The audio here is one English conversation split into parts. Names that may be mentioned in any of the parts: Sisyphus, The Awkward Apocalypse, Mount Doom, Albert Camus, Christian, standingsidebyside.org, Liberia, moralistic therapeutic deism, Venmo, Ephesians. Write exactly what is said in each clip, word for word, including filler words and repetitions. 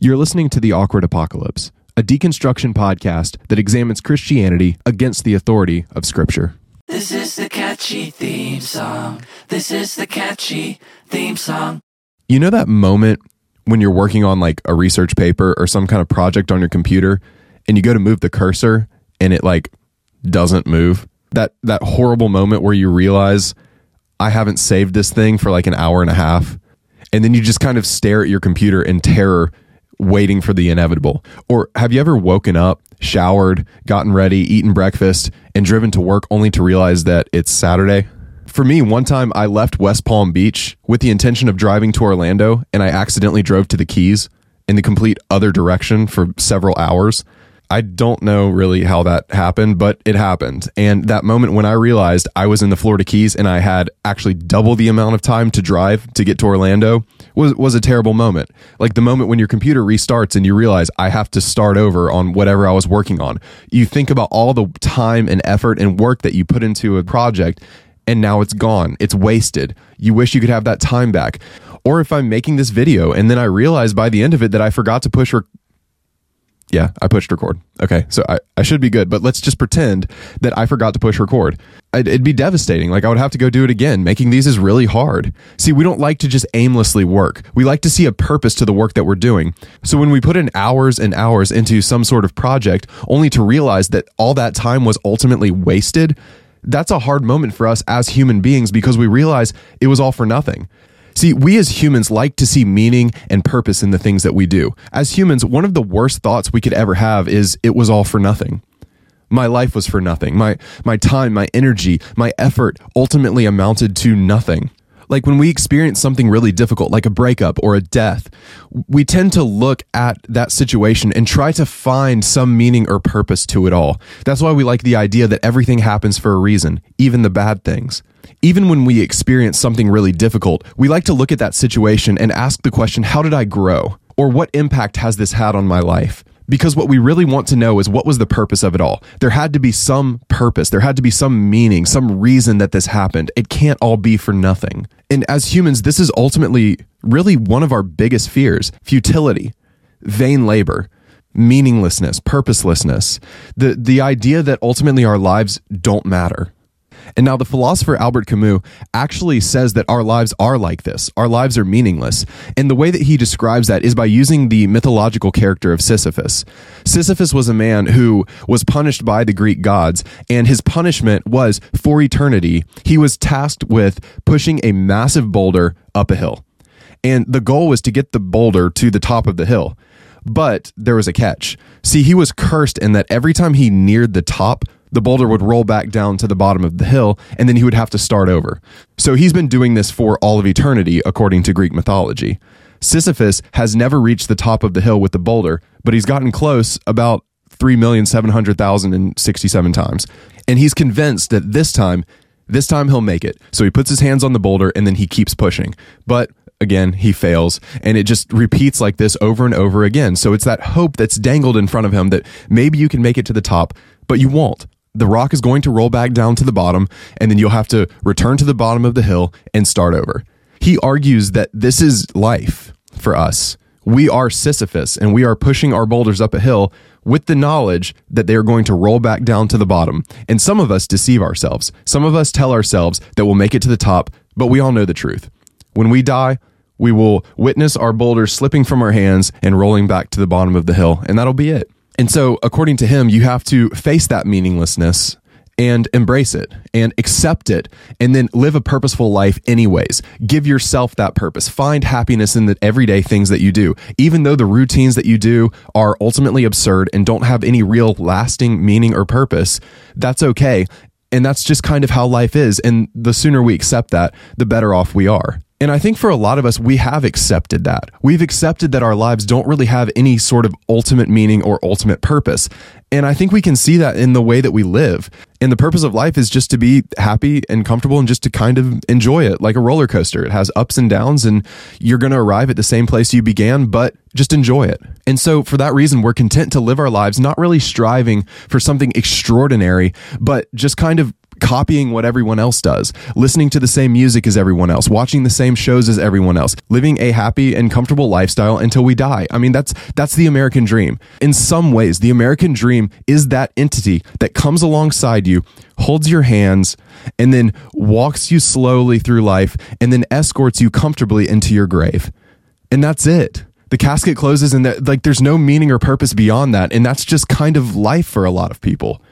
You're listening to The Awkward Apocalypse, a deconstruction podcast that examines Christianity against the authority of Scripture. This is the catchy theme song. This is the catchy theme song. You know that moment when you're working on like a research paper or some kind of project on your computer and you go to move the cursor and it like doesn't move? That that horrible moment where you realize I haven't saved this thing for like an hour and a half, and then you just kind of stare at your computer in terror, waiting for the inevitable. Or have you ever woken up, showered, gotten ready, eaten breakfast, and driven to work only to realize that it's Saturday? For me, one time I left West Palm Beach with the intention of driving to Orlando, and I accidentally drove to the Keys in the complete other direction for several hours. I don't know really how that happened, but it happened. And that moment when I realized I was in the Florida Keys and I had actually double the amount of time to drive to get to Orlando was, was a terrible moment. Like the moment when your computer restarts and you realize I have to start over on whatever I was working on. You think about all the time and effort and work that you put into a project, and now it's gone. It's wasted. You wish you could have that time back. Or if I'm making this video and then I realize by the end of it that I forgot to push rec- Yeah, I pushed record. Okay, so I, I should be good, but let's just pretend that I forgot to push record. I'd, it'd be devastating. Like I would have to go do it again. Making these is really hard. See, we don't like to just aimlessly work. We like to see a purpose to the work that we're doing. So when we put in hours and hours into some sort of project, only to realize that all that time was ultimately wasted, that's a hard moment for us as human beings because we realize it was all for nothing. See, we as humans like to see meaning and purpose in the things that we do. As humans, one of the worst thoughts we could ever have is, it was all for nothing. My life was for nothing. My my time, my energy, my effort ultimately amounted to nothing. Like when we experience something really difficult, like a breakup or a death, we tend to look at that situation and try to find some meaning or purpose to it all. That's why we like the idea that everything happens for a reason, even the bad things. Even when we experience something really difficult, we like to look at that situation and ask the question, how did I grow? Or what impact has this had on my life? Because what we really want to know is, what was the purpose of it all? There had to be some purpose. There had to be some meaning, some reason that this happened. It can't all be for nothing. And as humans, this is ultimately really one of our biggest fears: futility, vain labor, meaninglessness, purposelessness, the, the idea that ultimately our lives don't matter. And now the philosopher Albert Camus actually says that our lives are like this. Our lives are meaningless. And the way that he describes that is by using the mythological character of Sisyphus. Sisyphus was a man who was punished by the Greek gods, and his punishment was for eternity. He was tasked with pushing a massive boulder up a hill. And the goal was to get the boulder to the top of the hill. But there was a catch. See, he was cursed in that every time he neared the top, the boulder would roll back down to the bottom of the hill, and then he would have to start over. So he's been doing this for all of eternity, according to Greek mythology. Sisyphus has never reached the top of the hill with the boulder, but he's gotten close about three million seven hundred thousand sixty-seven times. And he's convinced that this time, this time he'll make it. So he puts his hands on the boulder, and then he keeps pushing. But again, he fails, and it just repeats like this over and over again. So it's that hope that's dangled in front of him that maybe you can make it to the top, but you won't. The rock is going to roll back down to the bottom, and then you'll have to return to the bottom of the hill and start over. He argues that this is life for us. We are Sisyphus, and we are pushing our boulders up a hill with the knowledge that they are going to roll back down to the bottom. And some of us deceive ourselves. Some of us tell ourselves that we'll make it to the top, but we all know the truth. When we die, we will witness our boulders slipping from our hands and rolling back to the bottom of the hill, and that'll be it. And so, according to him, you have to face that meaninglessness and embrace it and accept it and then live a purposeful life anyways. Give yourself that purpose. Find happiness in the everyday things that you do, even though the routines that you do are ultimately absurd and don't have any real lasting meaning or purpose. That's okay. And that's just kind of how life is. And the sooner we accept that, the better off we are. And I think for a lot of us, we have accepted that. We've accepted that our lives don't really have any sort of ultimate meaning or ultimate purpose. And I think we can see that in the way that we live. And the purpose of life is just to be happy and comfortable and just to kind of enjoy it like a roller coaster. It has ups and downs, and you're going to arrive at the same place you began, but just enjoy it. And so for that reason, we're content to live our lives, not really striving for something extraordinary, but just kind of copying what everyone else does, listening to the same music as everyone else, watching the same shows as everyone else, living a happy and comfortable lifestyle until we die. I mean, that's that's the American dream. In some ways, the American dream is that entity that comes alongside you, holds your hands, and then walks you slowly through life, and then escorts you comfortably into your grave. And that's it. The casket closes, and that, like, there's no meaning or purpose beyond that. And that's just kind of life for a lot of people.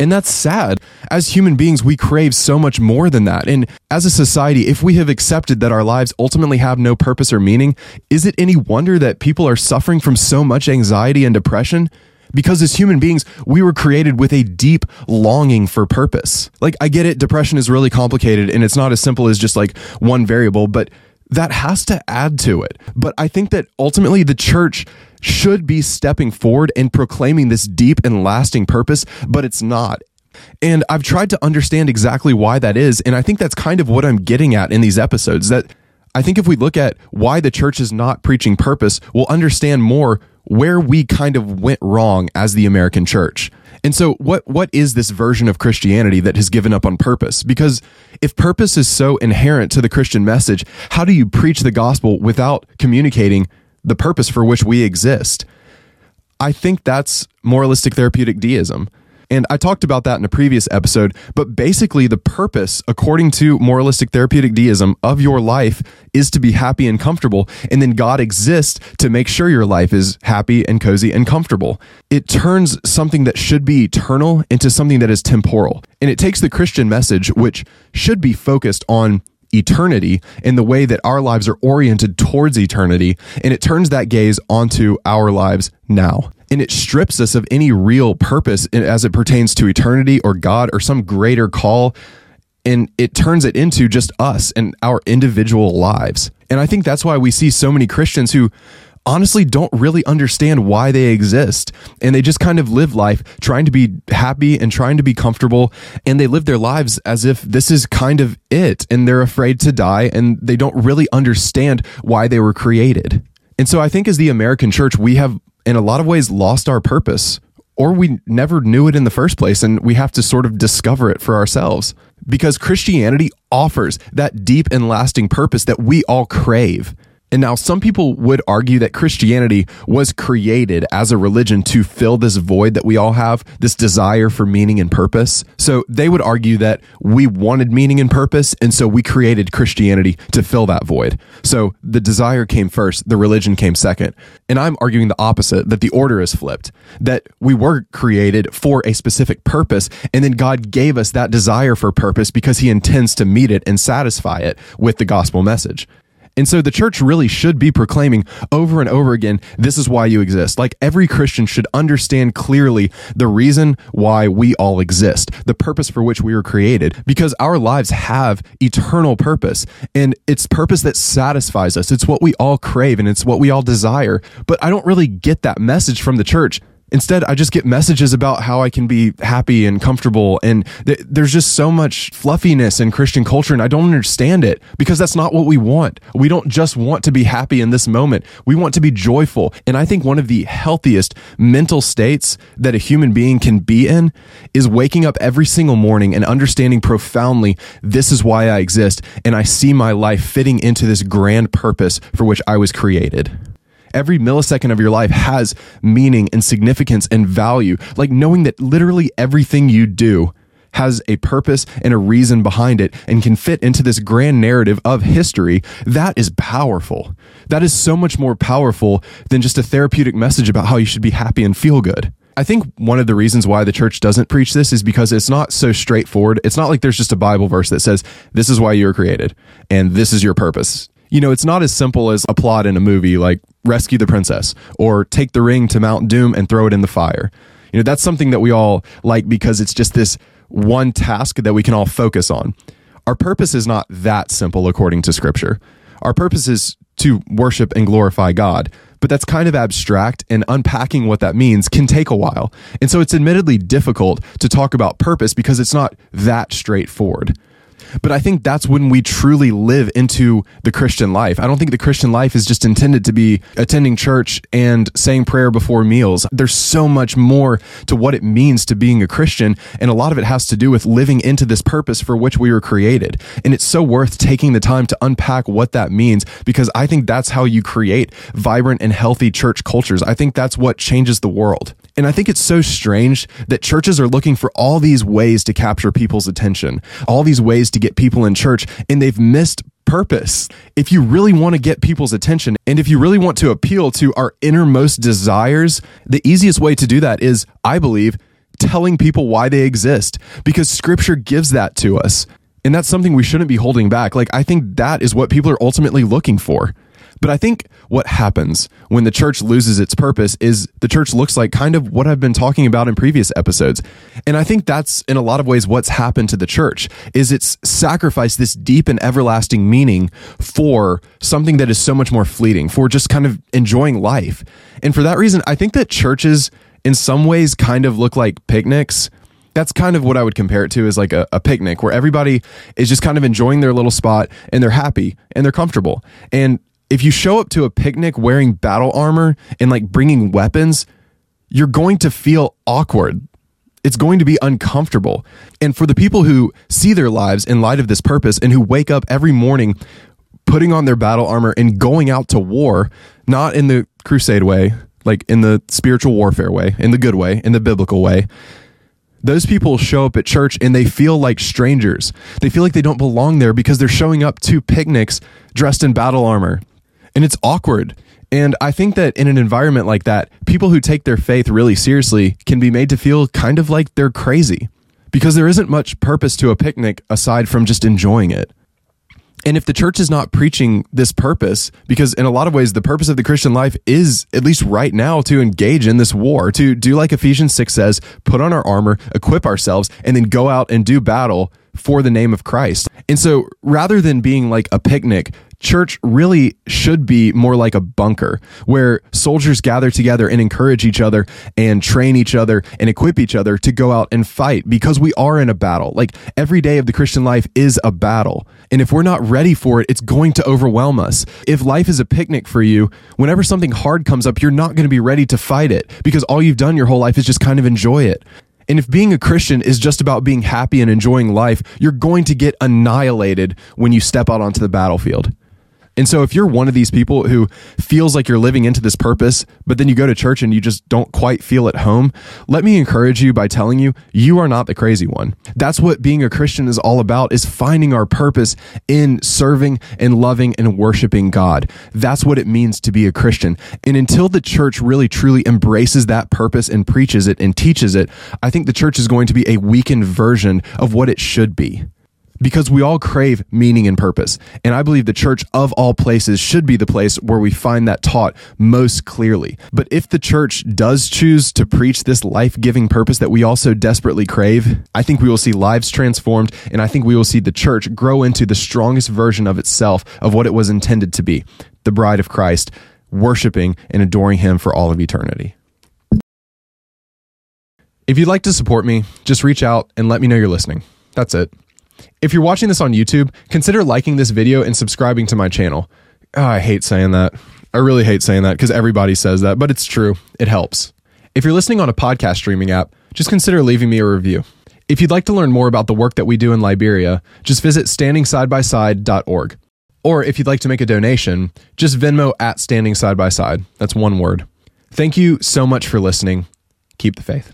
And that's sad. As human beings, we crave so much more than that. And as a society, if we have accepted that our lives ultimately have no purpose or meaning, is it any wonder that people are suffering from so much anxiety and depression? Because as human beings, we were created with a deep longing for purpose. Like, I get it, depression is really complicated and it's not as simple as just like one variable, but that has to add to it. But I think that ultimately the church should be stepping forward and proclaiming this deep and lasting purpose, but it's not. And I've tried to understand exactly why that is. And I think that's kind of what I'm getting at in these episodes, that I think if we look at why the church is not preaching purpose, we'll understand more where we kind of went wrong as the American church. And so what what is this version of Christianity that has given up on purpose? Because if purpose is so inherent to the Christian message, how do you preach the gospel without communicating the purpose for which we exist? I think that's moralistic therapeutic deism. And I talked about that in a previous episode, but basically the purpose, according to moralistic therapeutic deism, of your life is to be happy and comfortable, and then God exists to make sure your life is happy and cozy and comfortable. It turns something that should be eternal into something that is temporal, and it takes the Christian message, which should be focused on eternity and the way that our lives are oriented towards eternity, and it turns that gaze onto our lives now. And it strips us of any real purpose as it pertains to eternity or God or some greater call. And it turns it into just us and our individual lives. And I think that's why we see so many Christians who honestly don't really understand why they exist. And they just kind of live life trying to be happy and trying to be comfortable. And they live their lives as if this is kind of it. And they're afraid to die. And they don't really understand why they were created. And so I think as the American church, we have in a lot of ways lost our purpose, or we never knew it in the first place, and we have to sort of discover it for ourselves, because Christianity offers that deep and lasting purpose that we all crave. And now some people would argue that Christianity was created as a religion to fill this void that we all have, this desire for meaning and purpose. So they would argue that we wanted meaning and purpose, and so we created Christianity to fill that void. So the desire came first, the religion came second. And I'm arguing the opposite, that the order is flipped, that we were created for a specific purpose, and then God gave us that desire for purpose because he intends to meet it and satisfy it with the gospel message. And so the church really should be proclaiming over and over again, this is why you exist. Like, every Christian should understand clearly the reason why we all exist, the purpose for which we were created, because our lives have eternal purpose, and it's purpose that satisfies us. It's what we all crave, and it's what we all desire. But I don't really get that message from the church. Instead, I just get messages about how I can be happy and comfortable, and th- there's just so much fluffiness in Christian culture, and I don't understand it, because that's not what we want. We don't just want to be happy in this moment. We want to be joyful, and I think one of the healthiest mental states that a human being can be in is waking up every single morning and understanding profoundly, this is why I exist, and I see my life fitting into this grand purpose for which I was created. Every millisecond of your life has meaning and significance and value. Like, knowing that literally everything you do has a purpose and a reason behind it and can fit into this grand narrative of history, that is powerful. That is so much more powerful than just a therapeutic message about how you should be happy and feel good. I think one of the reasons why the church doesn't preach this is because it's not so straightforward. It's not like there's just a Bible verse that says, this is why you were created and this is your purpose. You know, it's not as simple as a plot in a movie like rescue the princess or take the ring to Mount Doom and throw it in the fire. You know, that's something that we all like because it's just this one task that we can all focus on. Our purpose is not that simple according to Scripture. Our purpose is to worship and glorify God, but that's kind of abstract, and unpacking what that means can take a while. And so it's admittedly difficult to talk about purpose because it's not that straightforward. But I think that's when we truly live into the Christian life. I don't think the Christian life is just intended to be attending church and saying prayer before meals. There's so much more to what it means to being a Christian, and a lot of it has to do with living into this purpose for which we were created. And it's so worth taking the time to unpack what that means, because I think that's how you create vibrant and healthy church cultures. I think that's what changes the world. And I think it's so strange that churches are looking for all these ways to capture people's attention, all these ways to get people in church, and they've missed purpose. If you really want to get people's attention, and if you really want to appeal to our innermost desires, the easiest way to do that is, I believe, telling people why they exist, because Scripture gives that to us. And that's something we shouldn't be holding back. Like, I think that is what people are ultimately looking for. But I think what happens when the church loses its purpose is the church looks like kind of what I've been talking about in previous episodes. And I think that's in a lot of ways what's happened to the church, is it's sacrificed this deep and everlasting meaning for something that is so much more fleeting, for just kind of enjoying life. And for that reason, I think that churches in some ways kind of look like picnics. That's kind of what I would compare it to, is like a, a picnic where everybody is just kind of enjoying their little spot and they're happy and they're comfortable. And if you show up to a picnic wearing battle armor and like bringing weapons, you're going to feel awkward. It's going to be uncomfortable. And for the people who see their lives in light of this purpose and who wake up every morning putting on their battle armor and going out to war, not in the crusade way, like in the spiritual warfare way, in the good way, in the biblical way, those people show up at church and they feel like strangers. They feel like they don't belong there because they're showing up to picnics dressed in battle armor. And it's awkward. And I think that in an environment like that, people who take their faith really seriously can be made to feel kind of like they're crazy, because there isn't much purpose to a picnic aside from just enjoying it. And if the church is not preaching this purpose, because in a lot of ways, the purpose of the Christian life is, at least right now, to engage in this war, to do like Ephesians six says, put on our armor, equip ourselves, and then go out and do battle for the name of Christ. And so rather than being like a picnic, church really should be more like a bunker where soldiers gather together and encourage each other and train each other and equip each other to go out and fight, because we are in a battle. Like, every day of the Christian life is a battle. And if we're not ready for it, it's going to overwhelm us. If life is a picnic for you, whenever something hard comes up, you're not going to be ready to fight it, because all you've done your whole life is just kind of enjoy it. And if being a Christian is just about being happy and enjoying life, you're going to get annihilated when you step out onto the battlefield. And so if you're one of these people who feels like you're living into this purpose, but then you go to church and you just don't quite feel at home, let me encourage you by telling you, you are not the crazy one. That's what being a Christian is all about, is finding our purpose in serving and loving and worshiping God. That's what it means to be a Christian. And until the church really truly embraces that purpose and preaches it and teaches it, I think the church is going to be a weakened version of what it should be. Because we all crave meaning and purpose. And I believe the church of all places should be the place where we find that taught most clearly. But if the church does choose to preach this life-giving purpose that we also desperately crave, I think we will see lives transformed, and I think we will see the church grow into the strongest version of itself, of what it was intended to be, the bride of Christ, worshiping and adoring him for all of eternity. If you'd like to support me, just reach out and let me know you're listening. That's it. If you're watching this on YouTube, consider liking this video and subscribing to my channel. Oh, I hate saying that. I really hate saying that, because everybody says that, but it's true. It helps. If you're listening on a podcast streaming app, just consider leaving me a review. If you'd like to learn more about the work that we do in Liberia, just visit standing side by side dot org. Or if you'd like to make a donation, just Venmo at standing side by side. That's one word. Thank you so much for listening. Keep the faith.